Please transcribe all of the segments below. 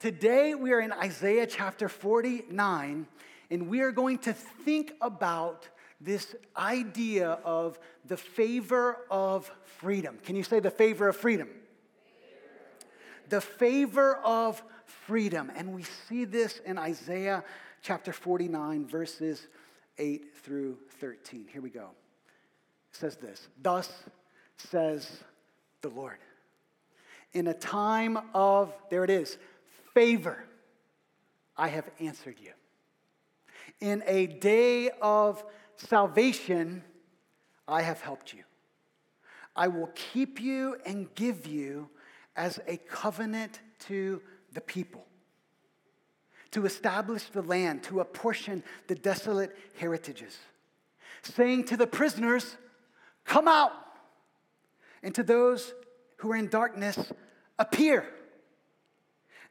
Today we are in Isaiah chapter 49, and we are going to think about this idea of the favor of freedom. Can you say the favor of freedom? The favor of freedom. And we see this in Isaiah chapter 49, verses 8 through 13. Here we go. It says this, "Thus says the Lord, in a time of," there it is, "favor, I have answered you. In a day of salvation, I have helped you. I will keep you and give you as a covenant to the people, to establish the land, to apportion the desolate heritages, saying to the prisoners, 'Come out,' and to those who are in darkness, 'Appear.'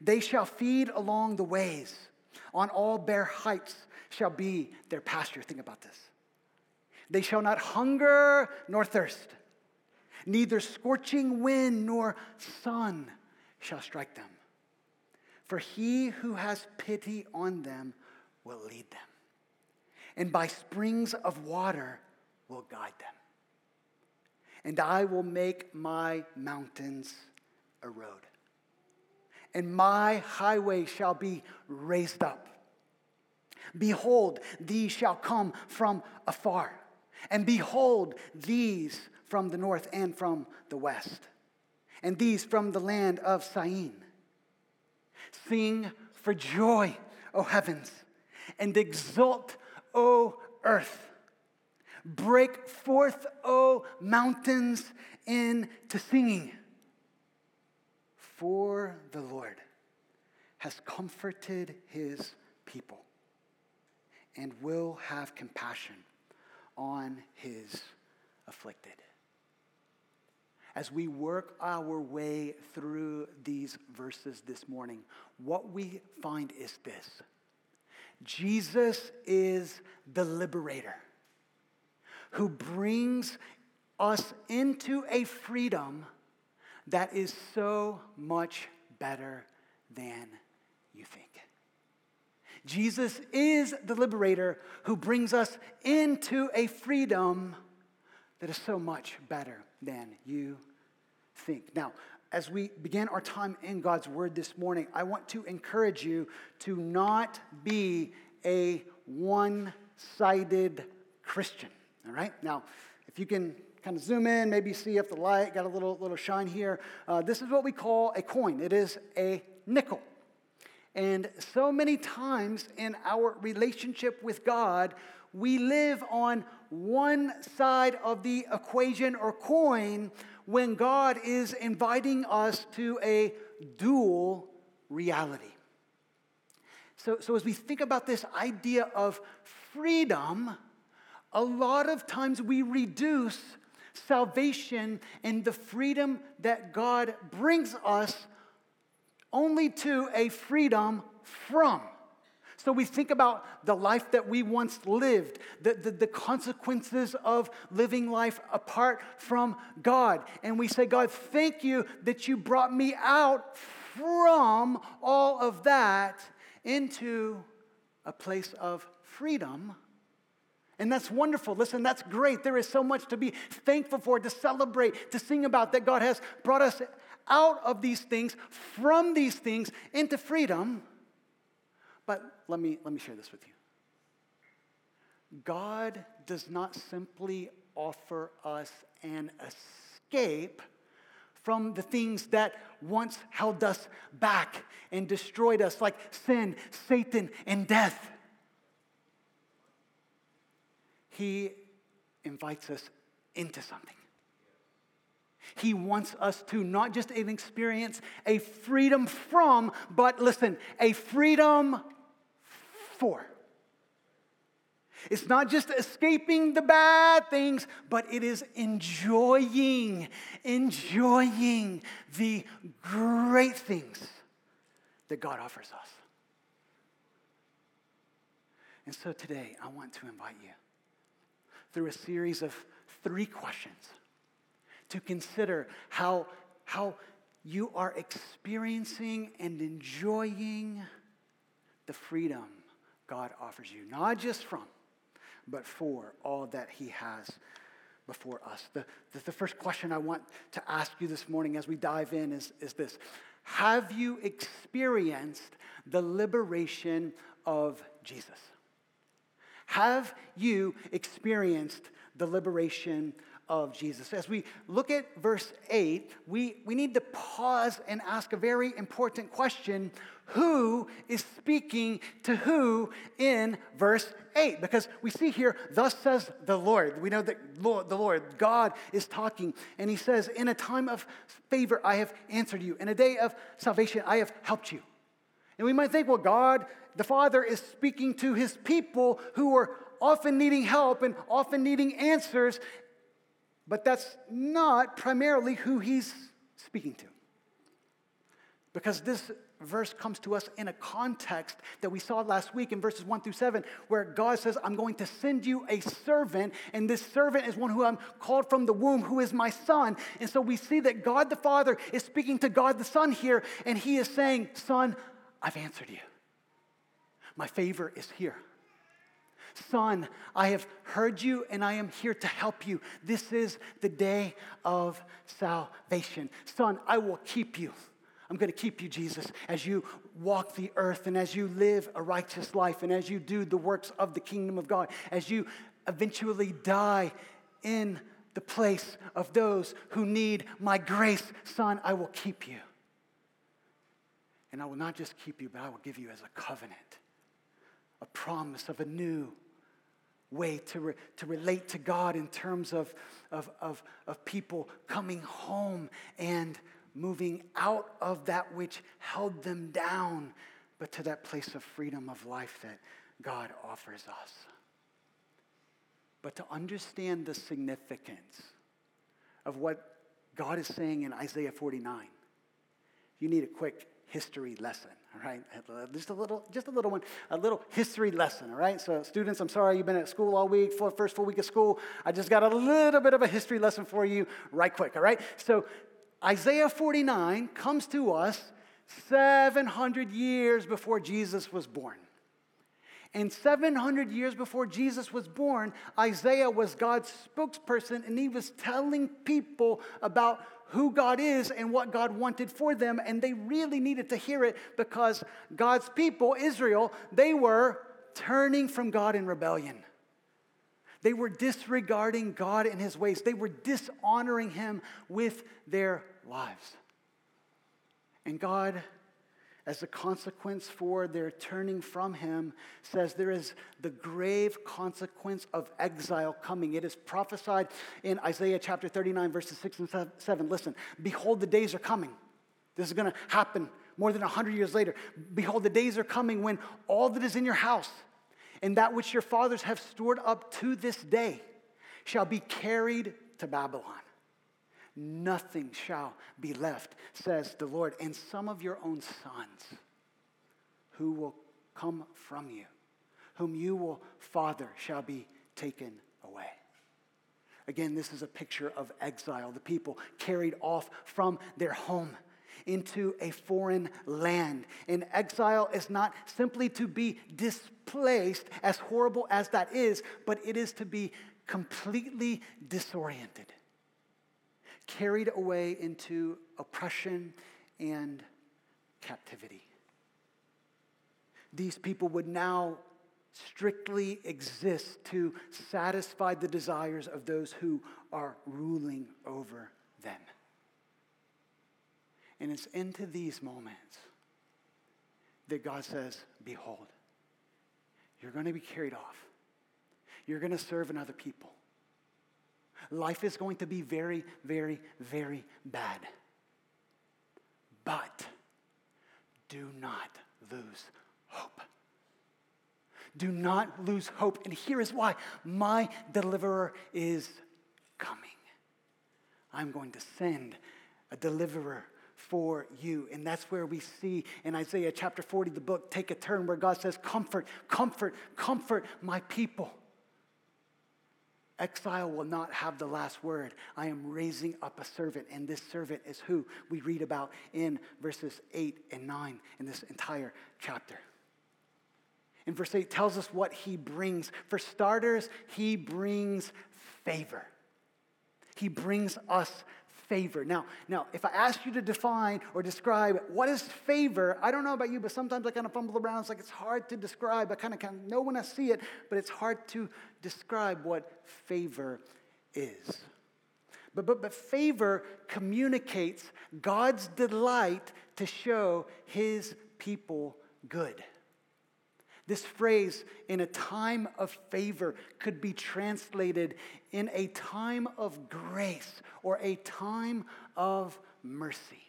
They shall feed along the ways. On all bare heights shall be their pasture." Think about this. "They shall not hunger nor thirst. Neither scorching wind nor sun shall strike them. For he who has pity on them will lead them, and by springs of water will guide them. And I will make my mountains a road, and my highway shall be raised up. Behold, these shall come from afar, and behold, these from the north and from the west, and these from the land of Syene. Sing for joy, O heavens, and exult, O earth. Break forth, O mountains, into singing. For the Lord has comforted his people and will have compassion on his afflicted." As we work our way through these verses this morning, what we find is this: Jesus is the liberator who brings us into a freedom that is so much better than you think. Jesus is the liberator who brings us into a freedom that is so much better than you think. Now, as we begin our time in God's Word this morning, I want to encourage you to not be a one-sided Christian, all right? Now, if you can kind of zoom in, maybe see if the light got a little shine here. This is what we call a coin. It is a nickel. And so many times in our relationship with God, we live on one side of the equation or coin when God is inviting us to a dual reality. So as we think about this idea of freedom, a lot of times we reduce salvation and the freedom that God brings us only to a freedom from. So we think about the life that we once lived, the consequences of living life apart from God. And we say, "God, thank you that you brought me out from all of that into a place of freedom." And that's wonderful. Listen, that's great. There is so much to be thankful for, to celebrate, to sing about, that God has brought us out of these things, from these things, into freedom. But let me share this with you. God does not simply offer us an escape from the things that once held us back and destroyed us, like sin, Satan, and death. He invites us into something. He wants us to not just experience a freedom from, but listen, a freedom for. It's not just escaping the bad things, but it is enjoying the great things that God offers us. And so today, I want to invite you through a series of 3 questions to consider how you are experiencing and enjoying the freedom God offers you, not just from, but for all that he has before us. The first question I want to ask you this morning as we dive in is this. Have you experienced the liberation of Jesus? Have you experienced the liberation of Jesus? As we look at verse 8, we need to pause and ask a very important question. Who is speaking to who in verse 8? Because we see here, thus says the Lord. We know that the Lord, God, is talking. And he says, in a time of favor, I have answered you. In a day of salvation, I have helped you. And we might think, well, God, the Father, is speaking to his people who are often needing help and often needing answers. But that's not primarily who he's speaking to. Because this verse comes to us in a context that we saw last week in verses 1 through 7, where God says, I'm going to send you a servant, and this servant is one who I'm called from the womb, who is my son. And so we see that God the Father is speaking to God the Son here, and he is saying, Son, I've answered you. My favor is here. Son, I have heard you, and I am here to help you. This is the day of salvation. Son, I will keep you. I'm going to keep you, Jesus, as you walk the earth and as you live a righteous life and as you do the works of the kingdom of God, as you eventually die in the place of those who need my grace. Son, I will keep you. And I will not just keep you, but I will give you as a covenant, a promise of a new way to relate to God in terms of people coming home and moving out of that which held them down, but to that place of freedom of life that God offers us. But to understand the significance of what God is saying in Isaiah 49, you need a quick history lesson, all right? Just a little one, a little history lesson, all right? So students, I'm sorry you've been at school all week, first full week of school. I just got a little bit of a history lesson for you right quick, all right? So Isaiah 49 comes to us 700 years before Jesus was born. And 700 years before Jesus was born, Isaiah was God's spokesperson, and he was telling people about who God is and what God wanted for them, and they really needed to hear it because God's people, Israel, they were turning from God in rebellion. They were disregarding God and his ways. They were dishonoring him with their lives. And God, as a consequence for their turning from him, says there is the grave consequence of exile coming. It is prophesied in Isaiah chapter 39, verses 6 and 7. Listen, behold, the days are coming. This is going to happen more than 100 years later. Behold, the days are coming when all that is in your house and that which your fathers have stored up to this day shall be carried to Babylon. Nothing shall be left, says the Lord. And some of your own sons who will come from you, whom you will father, shall be taken away. Again, this is a picture of exile, the people carried off from their home into a foreign land. And exile is not simply to be displaced, as horrible as that is, but it is to be completely disoriented, carried away into oppression and captivity. These people would now strictly exist to satisfy the desires of those who are ruling over them. And it's into these moments that God says, behold, you're going to be carried off. You're going to serve another people. Life is going to be very, very, very bad. But do not lose hope. Do not lose hope. And here is why. My deliverer is coming. I'm going to send a deliverer for you. And that's where we see in Isaiah chapter 40, the book, take a turn, where God says, comfort, comfort, comfort my people. Exile will not have the last word. I am raising up a servant, and this servant is who we read about in verses 8 and 9 in this entire chapter. And verse 8 tells us what he brings. For starters, he brings favor. He brings us favor. Now, if I ask you to define or describe what is favor, I don't know about you, but sometimes I kind of fumble around. It's like it's hard to describe. I kind of know when I see it, but it's hard to describe what favor is. But favor communicates God's delight to show his people good. This phrase, in a time of favor, could be translated in a time of grace or a time of mercy.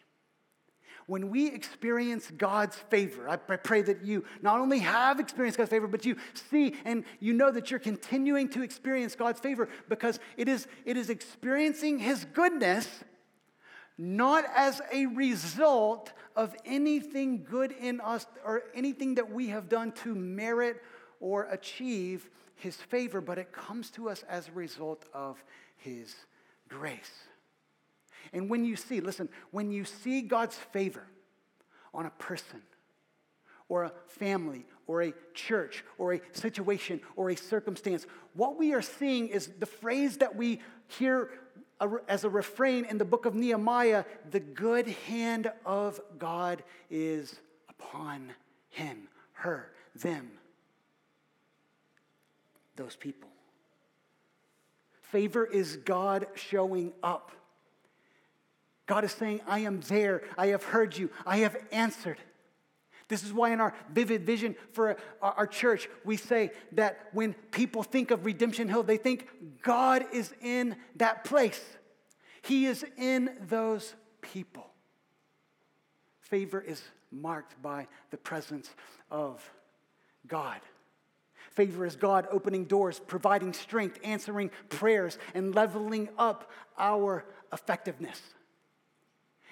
When we experience God's favor, I pray that you not only have experienced God's favor, but you see and you know that you're continuing to experience God's favor, because it is experiencing his goodness not as a result of anything good in us or anything that we have done to merit or achieve his favor, but it comes to us as a result of his grace. And when you see God's favor on a person or a family or a church or a situation or a circumstance, what we are seeing is the phrase that we hear as a refrain in the book of Nehemiah: the good hand of God is upon him, her, them, those people. Favor is God showing up. God is saying, I am there, I have heard you, I have answered. This is why in our vivid vision for our church, we say that when people think of Redemption Hill, they think God is in that place. He is in those people. Favor is marked by the presence of God. Favor is God opening doors, providing strength, answering prayers, and leveling up our effectiveness.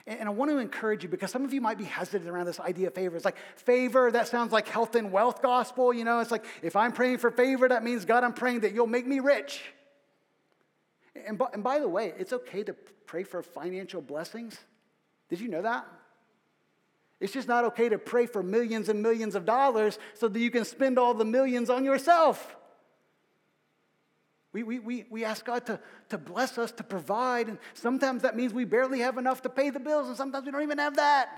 And I want to encourage you, because some of you might be hesitant around this idea of favor. It's like, favor, that sounds like health and wealth gospel. You know, it's like, if I'm praying for favor, that means, God, I'm praying that you'll make me rich. And by the way, it's okay to pray for financial blessings. Did you know that? It's just not okay to pray for millions and millions of dollars so that you can spend all the millions on yourself. We ask God to bless us, to provide, and sometimes that means we barely have enough to pay the bills, and sometimes we don't even have that.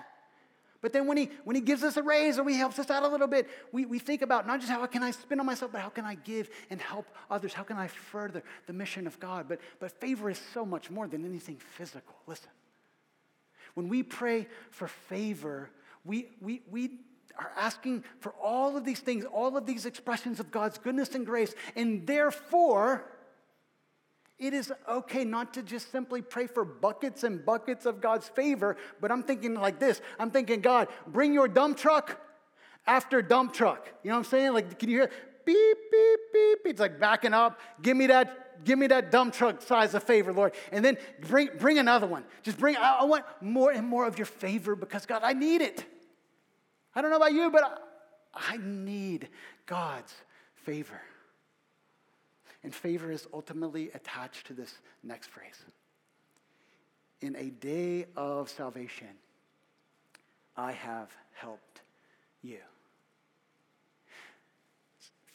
But then when he gives us a raise or he helps us out a little bit, we think about not just how can I spend on myself, but how can I give and help others? How can I further the mission of God? But favor is so much more than anything physical. Listen, when we pray for favor, we are asking for all of these things, all of these expressions of God's goodness and grace, and therefore, it is okay not to just simply pray for buckets and buckets of God's favor, but I'm thinking like this. I'm thinking, God, bring your dump truck after dump truck. You know what I'm saying? Like, can you hear beep, beep, beep? It's like backing up. Give me that dump truck size of favor, Lord. And then bring another one. I want more and more of your favor, because, God, I need it. I don't know about you, but I need God's favor. And favor is ultimately attached to this next phrase. In a day of salvation, I have helped you.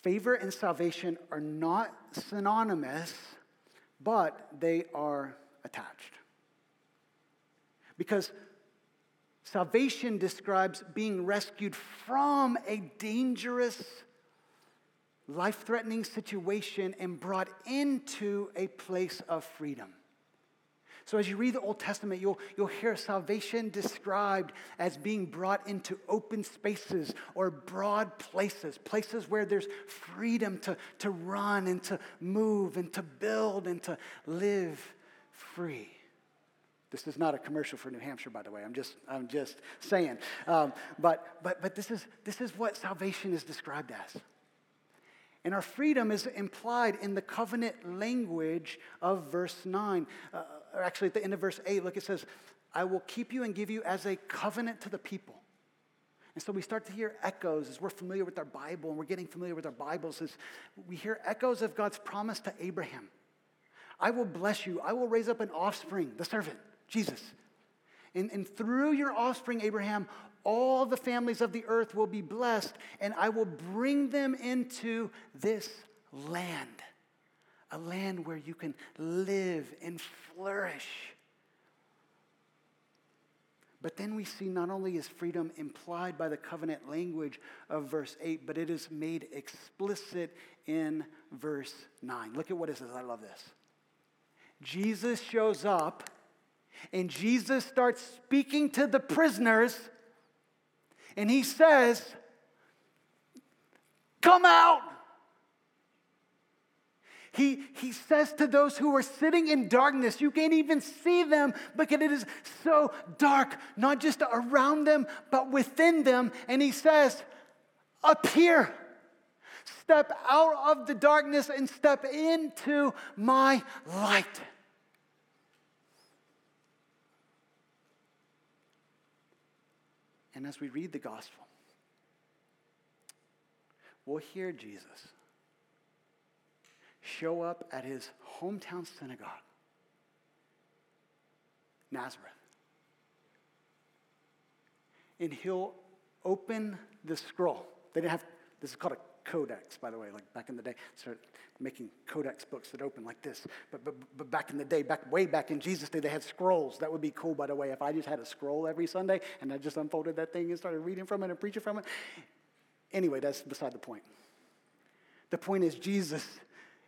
Favor and salvation are not synonymous, but they are attached. Because salvation describes being rescued from a dangerous, life-threatening situation and brought into a place of freedom. So as you read the Old Testament, you'll hear salvation described as being brought into open spaces or broad places, places where there's freedom to run and to move and to build and to live free. This is not a commercial for New Hampshire, by the way. I'm just saying. But this is what salvation is described as. And our freedom is implied in the covenant language of verse 9. Or actually, at the end of verse 8, look, it says, I will keep you and give you as a covenant to the people. And so we start to hear echoes as we're familiar with our Bible, and we're getting familiar with our Bibles. As we hear echoes of God's promise to Abraham I will bless you. I will raise up an offspring, the servant, Jesus. And through your offspring, Abraham, all the families of the earth will be blessed, and I will bring them into this land, a land where you can live and flourish. But then we see not only is freedom implied by the covenant language of verse 8, but it is made explicit in verse 9. Look at what it says. I love this. Jesus shows up, and Jesus starts speaking to the prisoners, and he says, come out. He says to those who are sitting in darkness, you can't even see them because it is so dark, not just around them, but within them. And he says, appear, step out of the darkness and step into my light. And as we read the gospel, we'll hear Jesus show up at his hometown synagogue, Nazareth. And he'll open the scroll. They didn't have, this is called a codex, by the way, like back in the day. Started making codex books that open like this. But back in the day, way back in Jesus' day, they had scrolls. That would be cool, by the way, if I just had a scroll every Sunday and I just unfolded that thing and started reading from it and preaching from it. Anyway, that's beside the point. The point is Jesus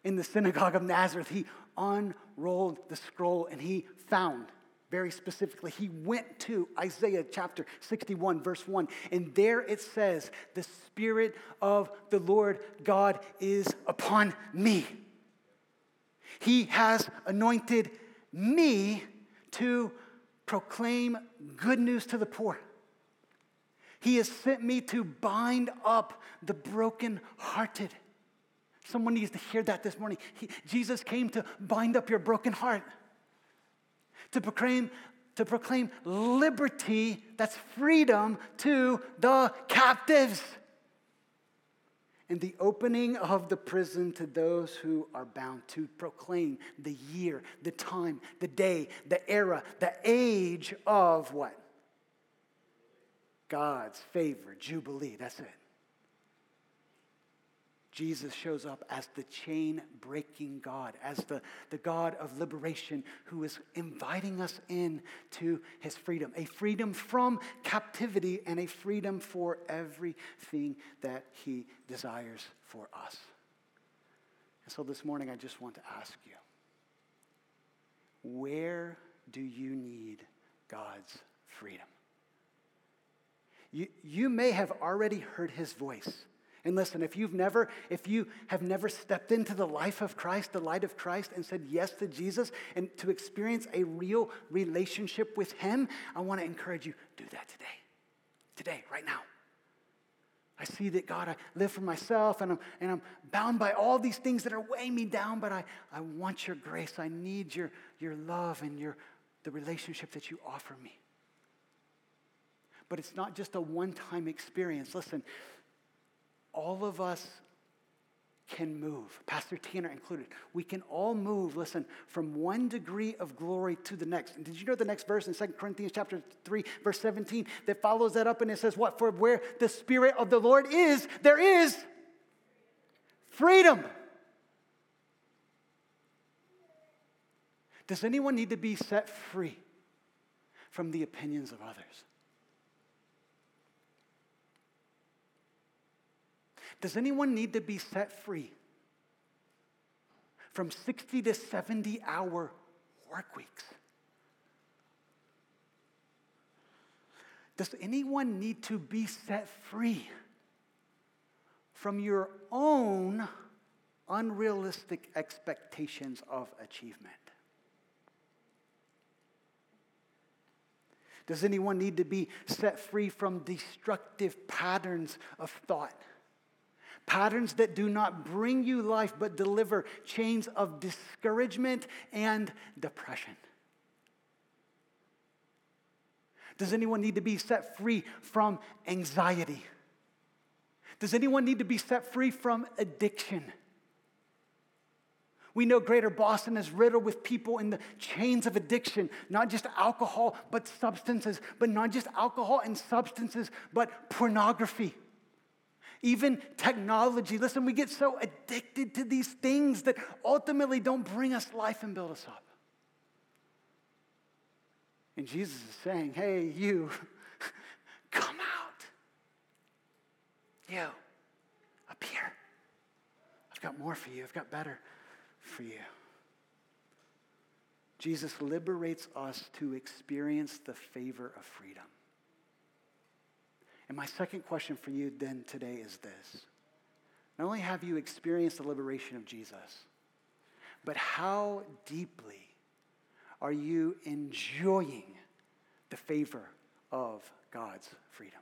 in the synagogue of Nazareth, he unrolled the scroll and he found, very specifically, he went to Isaiah chapter 61, verse 1. And there it says, the Spirit of the Lord God is upon me. He has anointed me to proclaim good news to the poor. He has sent me to bind up the brokenhearted. Someone needs to hear that this morning. Jesus came to bind up your broken heart, to proclaim liberty, that's freedom, to the captives, and the opening of the prison to those who are bound, to proclaim the year, the time, the day, the era, the age of what? God's favor, Jubilee, that's it. Jesus shows up as the chain-breaking God, as the God of liberation who is inviting us in to his freedom, a freedom from captivity and a freedom for everything that he desires for us. And so this morning I just want to ask you, where do you need God's freedom? You may have already heard his voice. And listen, if you have never stepped into the life of Christ, the light of Christ, and said yes to Jesus and to experience a real relationship with him, I want to encourage you, do that today. Today, right now. I see that, God, I live for myself and I'm bound by all these things that are weighing me down, but I want your grace. I need your love and the relationship that you offer me. But it's not just a one-time experience. Listen. All of us can move, Pastor Tanner included. We can all move, listen, from one degree of glory to the next. And did you know the next verse in 2 Corinthians chapter 3, verse 17, that follows that up and it says what? For where the Spirit of the Lord is, there is freedom. Does anyone need to be set free from the opinions of others? Does anyone need to be set free from 60 to 70-hour work weeks? Does anyone need to be set free from your own unrealistic expectations of achievement? Does anyone need to be set free from destructive patterns of thought? Patterns that do not bring you life, but deliver chains of discouragement and depression. Does anyone need to be set free from anxiety? Does anyone need to be set free from addiction? We know Greater Boston is riddled with people in the chains of addiction, not just alcohol, but substances, but not just alcohol and substances, but pornography. Even technology. Listen, we get so addicted to these things that ultimately don't bring us life and build us up. And Jesus is saying, hey, you, come out. You, up here. I've got more for you. I've got better for you. Jesus liberates us to experience the favor of freedom. And my second question for you then today is this. Not only have you experienced the liberation of Jesus, but how deeply are you enjoying the favor of God's freedom?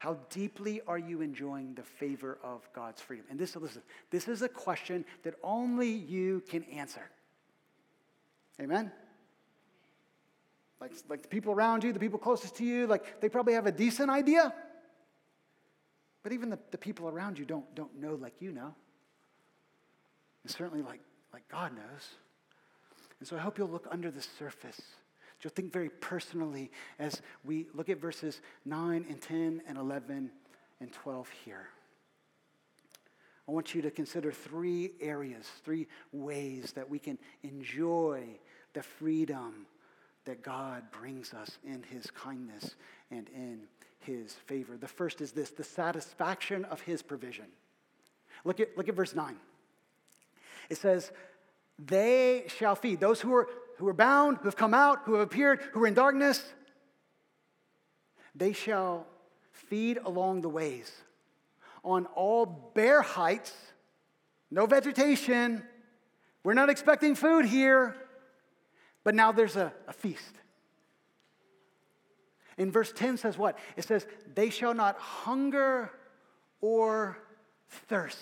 How deeply are you enjoying the favor of God's freedom? And this, listen, this is a question that only you can answer. Amen? Like the people around you, the people closest to you, like they probably have a decent idea. But even the people around you don't know like you know. And certainly like God knows. And so I hope you'll look under the surface. You'll think very personally as we look at verses 9 and 10 and 11 and 12 here. I want you to consider three areas, three ways that we can enjoy the freedom that God brings us in his kindness and in his favor. The first is this, the satisfaction of his provision. Look at verse 9. It says, they shall feed. Those who are bound, who have come out, who have appeared, who are in darkness, they shall feed along the ways on all bare heights, no vegetation. We're not expecting food here. But now there's a feast. And verse 10 says what? It says, they shall not hunger or thirst.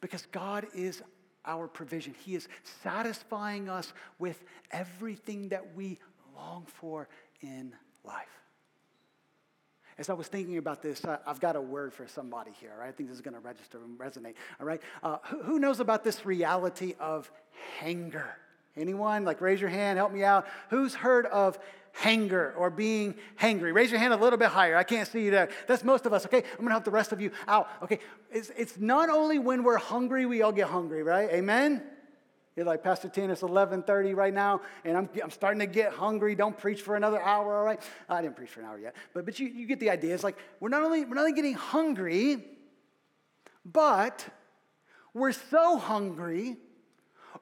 Because God is our provision. He is satisfying us with everything that we long for in life. As I was thinking about this, I've got a word for somebody here. Right? I think this is going to register and resonate. All right? Who knows about this reality of hanger? Anyone? Like, raise your hand, help me out. Who's heard of hanger or being hangry? Raise your hand a little bit higher. I can't see you there. That's most of us, okay? I'm going to help the rest of you out, okay? It's not only when we're hungry, we all get hungry, right? Amen? You're like, Pastor Tina, it's 11:30 right now, and I'm starting to get hungry. Don't preach for another hour, all right? I didn't preach for an hour yet, but you get the idea. It's like, we're not only getting hungry, but we're so hungry,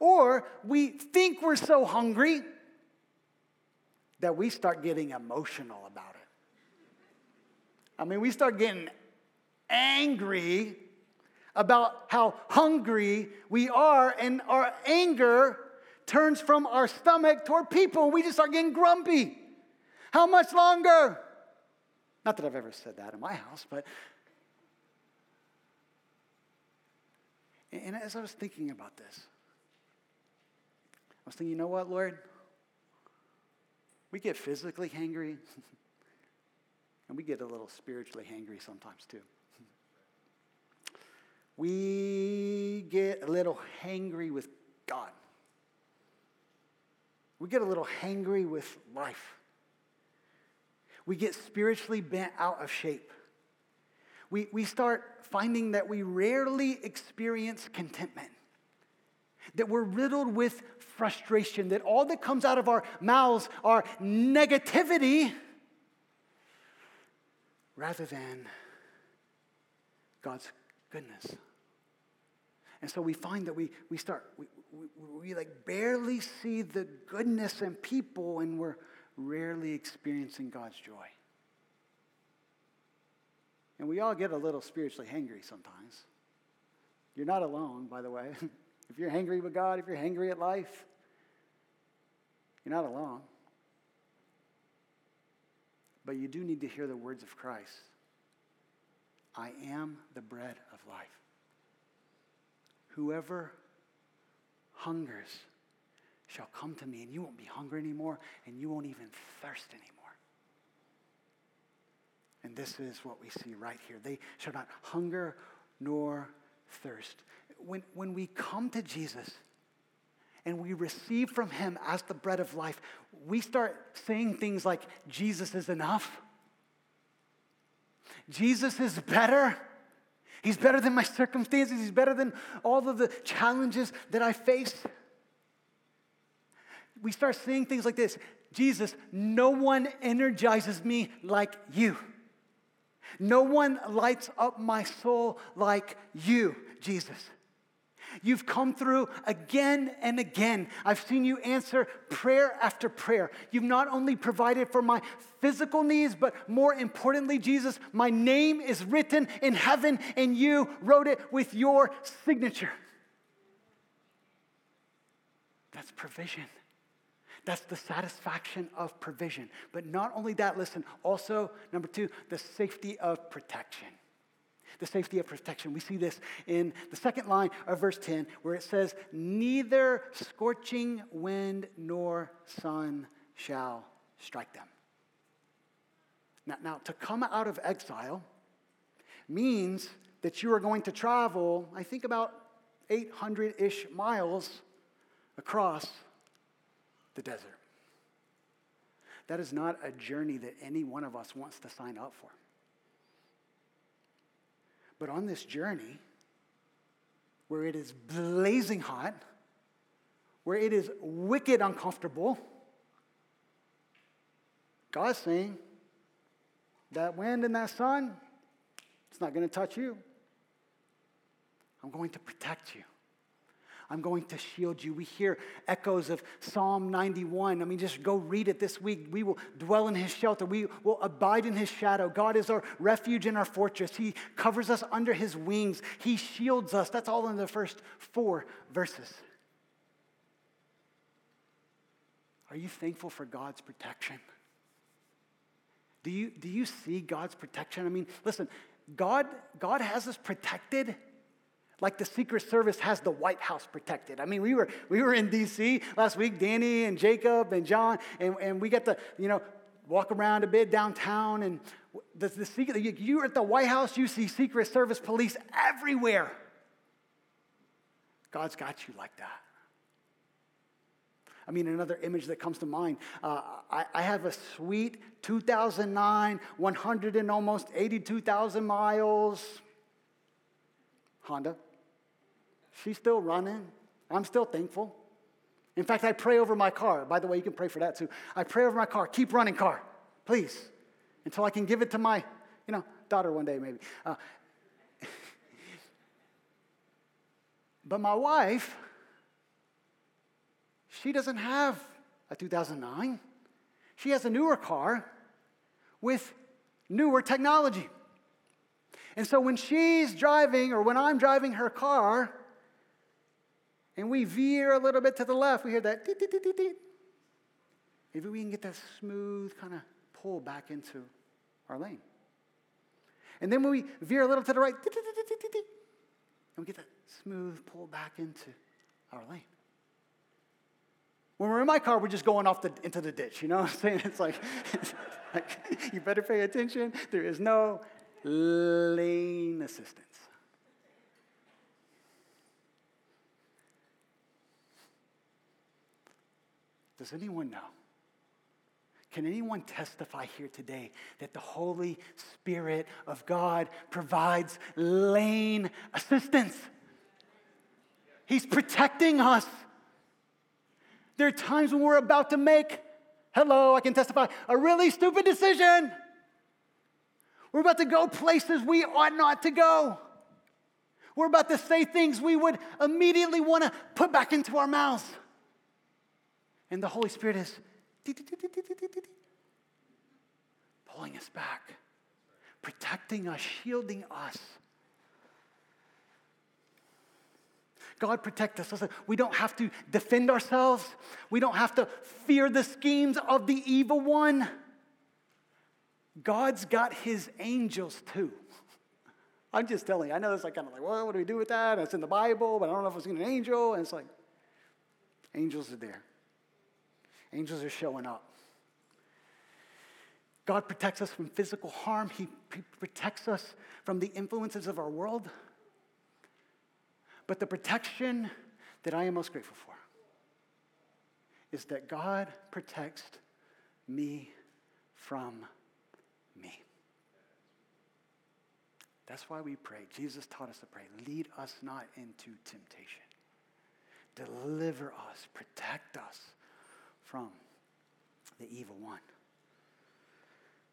or we think we're so hungry that we start getting emotional about it. I mean, we start getting angry about how hungry we are, and our anger turns from our stomach toward people. We just start getting grumpy. How much longer? Not that I've ever said that in my house, but... And as I was thinking about this, I was thinking, you know what, Lord? We get physically hangry, and we get a little spiritually hangry sometimes too. We get a little hangry with God. We get a little hangry with life. We get spiritually bent out of shape. We start finding that we rarely experience contentment, that we're riddled with frustration, that all that comes out of our mouths are negativity rather than God's goodness. And so we find that we like barely see the goodness in people, and we're rarely experiencing God's joy. And we all get a little spiritually hangry sometimes. You're not alone, by the way. If you're hangry with God, if you're hangry at life, you're not alone. But you do need to hear the words of Christ. I am the bread of life. Whoever hungers shall come to me, and you won't be hungry anymore, and you won't even thirst anymore. And this is what we see right here. They shall not hunger nor thirst. When we come to Jesus and we receive from him as the bread of life, we start saying things like, Jesus is enough. Jesus is better. He's better than my circumstances. He's better than all of the challenges that I face. We start saying things like this: Jesus, no one energizes me like you. No one lights up my soul like you, Jesus. You've come through again and again. I've seen you answer prayer after prayer. You've not only provided for my physical needs, but more importantly, Jesus, my name is written in heaven, and you wrote it with your signature. That's provision. That's the satisfaction of provision. But not only that, listen, also, number two, the safety of protection. The safety of protection. We see this in the second line of verse 10, where it says, neither scorching wind nor sun shall strike them. Now, to come out of exile means that you are going to travel, I think, about 800-ish miles across the desert. That is not a journey that any one of us wants to sign up for. But on this journey, where it is blazing hot, where it is wicked uncomfortable, God's saying that wind and that sun, it's not going to touch you. I'm going to protect you. I'm going to shield you. We hear echoes of Psalm 91. I mean, just go read it this week. We will dwell in his shelter. We will abide in his shadow. God is our refuge and our fortress. He covers us under his wings. He shields us. That's all in the first 4 verses. Are you thankful for God's protection? Do you see God's protection? I mean, listen, God has us protected like the Secret Service has the White House protected. I mean, we were in D.C. last week, Danny and Jacob and John, and we got to, walk around a bit downtown. And you're at the White House, you see Secret Service police everywhere. God's got you like that. I mean, another image that comes to mind, I have a sweet 2009, 100 and almost 82,000 miles Honda. She's still running. I'm still thankful. In fact, I pray over my car. By the way, you can pray for that too. I pray over my car. Keep running, car, please, until I can give it to my, daughter one day maybe. But my wife, she doesn't have a 2009. She has a newer car with newer technology. And so when she's driving, or when I'm driving her car, and we veer a little bit to the left, we hear that deet, deet, deet, deet. Maybe we can get that smooth kind of pull back into our lane. And then when we veer a little to the right, deet, deet, deet, deet, deet, deet, and we get that smooth pull back into our lane. When we're in my car, we're just going off into the ditch. You know what I'm saying? It's like you better pay attention. There is no lane assistance. Does anyone know? Can anyone testify here today that the Holy Spirit of God provides lane assistance? He's protecting us. There are times when we're about to make, I can testify, a really stupid decision. We're about to go places we ought not to go. We're about to say things we would immediately want to put back into our mouths. And the Holy Spirit is pulling us back, protecting us, shielding us. God protect us. Listen, we don't have to defend ourselves. We don't have to fear the schemes of the evil one. God's got his angels too. I'm just telling you. I know it's like what do we do with that? It's in the Bible, but I don't know if it's an angel. And it's like, angels are there. Angels are showing up. God protects us from physical harm. He protects us from the influences of our world. But the protection that I am most grateful for is that God protects me from me. That's why we pray. Jesus taught us to pray. Lead us not into temptation. Deliver us, protect us from the evil one.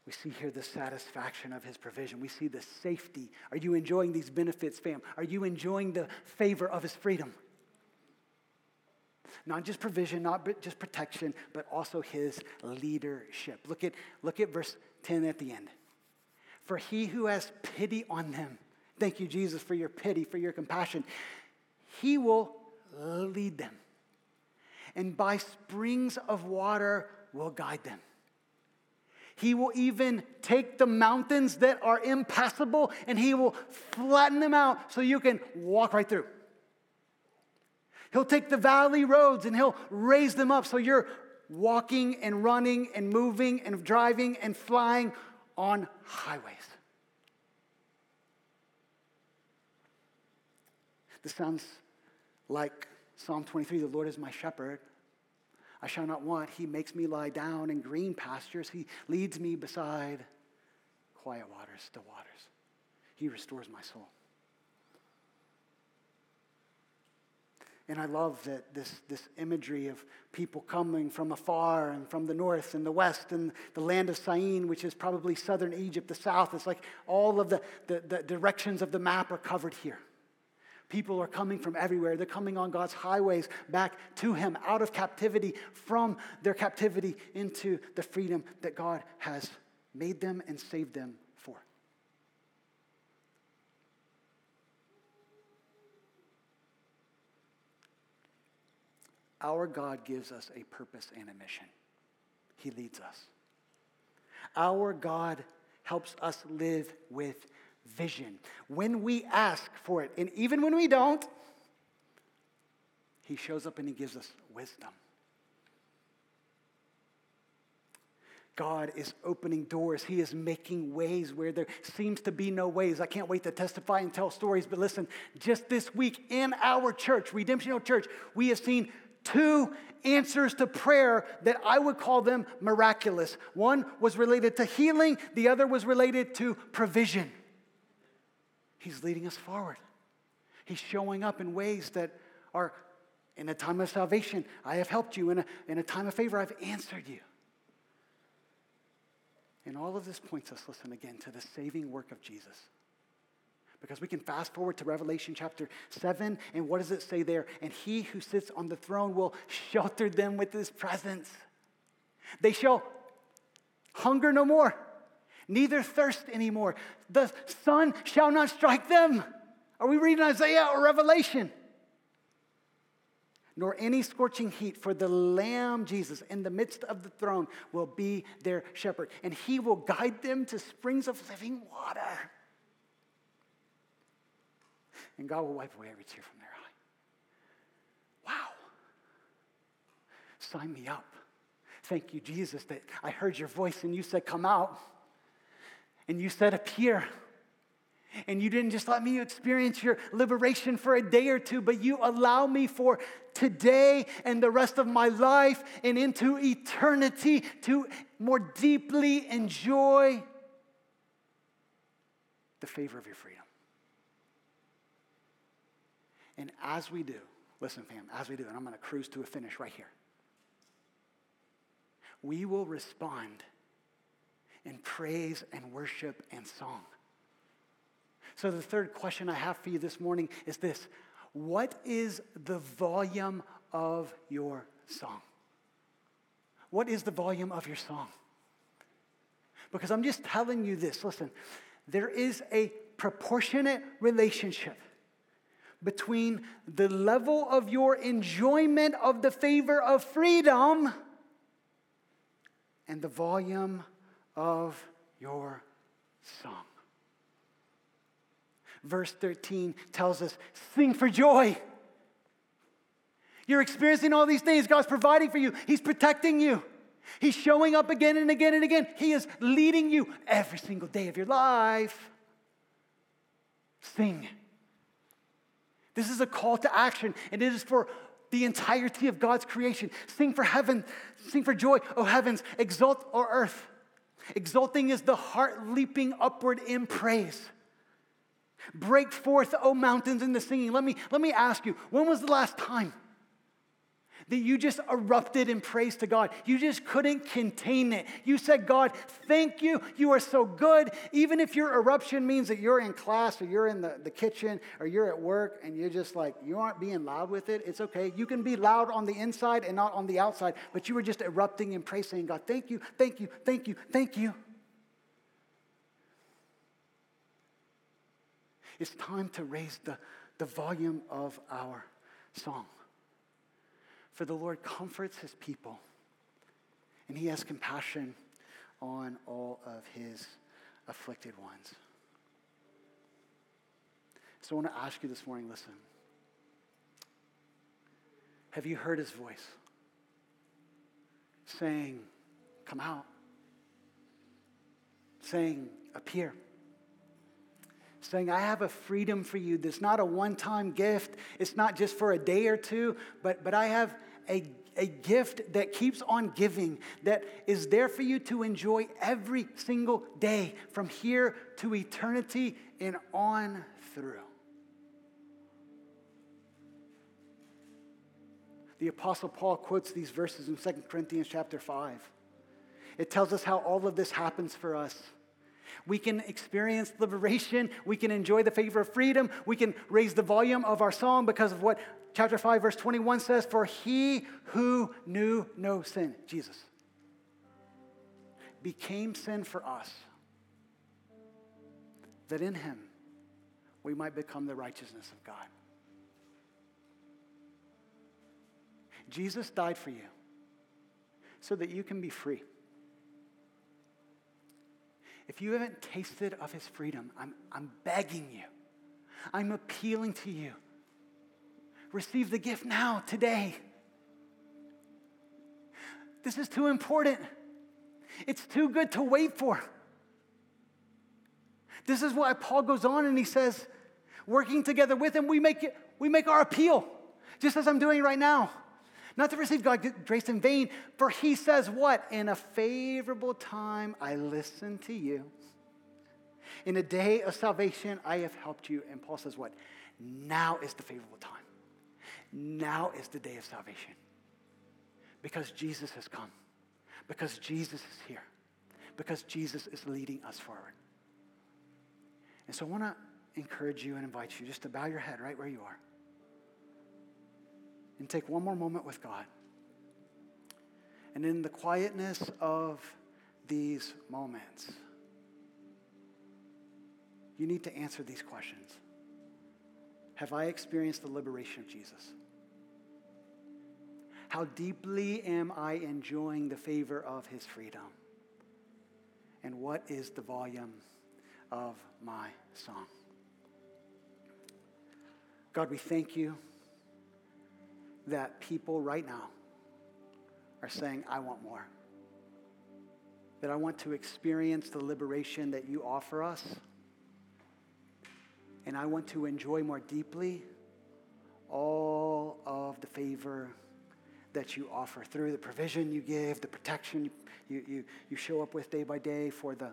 We see here the satisfaction of his provision. We see the safety. Are you enjoying these benefits, fam? Are you enjoying the favor of his freedom? Not just provision, not just protection, but also his leadership. Look at verse 10 at the end. For he who has pity on them, thank you, Jesus, for your pity, for your compassion, he will lead them, and by springs of water will guide them. He will even take the mountains that are impassable, and he will flatten them out so you can walk right through. He'll take the valley roads, and he'll raise them up so you're walking and running and moving and driving and flying on highways. This sounds like Psalm 23, the Lord is my shepherd. I shall not want. He makes me lie down in green pastures. He leads me beside quiet waters, still waters. He restores my soul. And I love that this imagery of people coming from afar and from the north and the west and the land of Syene, which is probably southern Egypt, the south. It's like all of the directions of the map are covered here. People are coming from everywhere. They're coming on God's highways back to him, out of captivity, from their captivity into the freedom that God has made them and saved them for. Our God gives us a purpose and a mission. He leads us. Our God helps us live with vision. When we ask for it, and even when we don't, he shows up and he gives us wisdom. God is opening doors. He is making ways where there seems to be no ways. I can't wait to testify and tell stories, but listen, just this week in our church, Redemption Hill Church, we have seen 2 answers to prayer that I would call them miraculous. One was related to healing. The other was related to provision. He's leading us forward. He's showing up in ways that are, in a time of salvation, I have helped you. In a time of favor, I've answered you. And all of this points us, listen again, to the saving work of Jesus. Because we can fast forward to Revelation chapter 7, and what does it say there? And he who sits on the throne will shelter them with his presence. They shall hunger no more, neither thirst anymore. The sun shall not strike them. Are we reading Isaiah or Revelation? Nor any scorching heat, for the Lamb, Jesus, in the midst of the throne will be their shepherd, and he will guide them to springs of living water. And God will wipe away every tear from their eye. Wow. Sign me up. Thank you, Jesus, that I heard your voice and you said, come out. And you said, appear. And you didn't just let me experience your liberation for a day or two, but you allow me for today and the rest of my life and into eternity to more deeply enjoy the favor of your freedom. And as we do, listen, fam, as we do, and I'm going to cruise to a finish right here, we will respond in praise and worship and song. So the third question I have for you this morning is this: what is the volume of your song? What is the volume of your song? Because I'm just telling you this, listen, there is a proportionate relationship between the level of your enjoyment of the favor of freedom and the volume of your song. Verse 13 tells us, sing for joy. You're experiencing all these things. God's providing for you. He's protecting you. He's showing up again and again and again. He is leading you every single day of your life. Sing. This is a call to action, and it is for the entirety of God's creation. Sing for heaven, sing for joy, O heavens, exult, O earth. Exulting is the heart leaping upward in praise. Break forth, O mountains, in the singing. Let me ask you, when was the last time that you just erupted in praise to God? You just couldn't contain it. You said, God, thank you. You are so good. Even if your eruption means that you're in class or you're in the kitchen or you're at work and you're just like, you aren't being loud with it. It's okay. You can be loud on the inside and not on the outside, but you were just erupting in praise saying, God, thank you, thank you, thank you, thank you. It's time to raise the volume of our song. For the Lord comforts his people, and he has compassion on all of his afflicted ones. So I want to ask you this morning, listen. Have you heard his voice saying, come out, saying, appear? Saying, I have a freedom for you that's not a one-time gift. It's not just for a day or two, but I have a gift that keeps on giving, that is there for you to enjoy every single day from here to eternity and on through. The Apostle Paul quotes these verses in 2 Corinthians chapter 5. It tells us how all of this happens for us. We can experience liberation. We can enjoy the favor of freedom. We can raise the volume of our song because of what chapter 5, verse 21 says, for he who knew no sin, Jesus, became sin for us, that in him we might become the righteousness of God. Jesus died for you so that you can be free. If you haven't tasted of his freedom, I'm begging you. I'm appealing to you. Receive the gift now, today. This is too important. It's too good to wait for. This is why Paul goes on and he says, working together with him, we make our appeal, just as I'm doing right now. Not to receive God's grace in vain, for he says what? In a favorable time, I listened to you. In a day of salvation, I have helped you. And Paul says what? Now is the favorable time. Now is the day of salvation. Because Jesus has come. Because Jesus is here. Because Jesus is leading us forward. And so I want to encourage you and invite you just to bow your head right where you are. And take one more moment with God. And in the quietness of these moments, you need to answer these questions. Have I experienced the liberation of Jesus? How deeply am I enjoying the favor of his freedom? And what is the volume of my song? God, we thank you that people right now are saying, I want more. That I want to experience the liberation that you offer us. And I want to enjoy more deeply all of the favor that you offer through the provision you give, the protection you show up with day by day, for the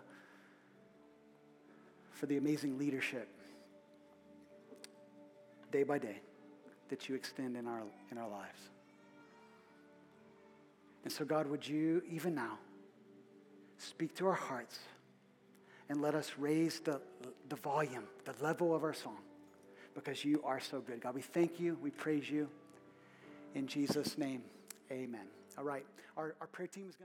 amazing leadership day by day that you extend in our lives. And so God, would you even now speak to our hearts and let us raise the volume, the level of our song, because you are so good. God, we thank you, we praise you. In Jesus' name, amen. All right, our prayer team is going to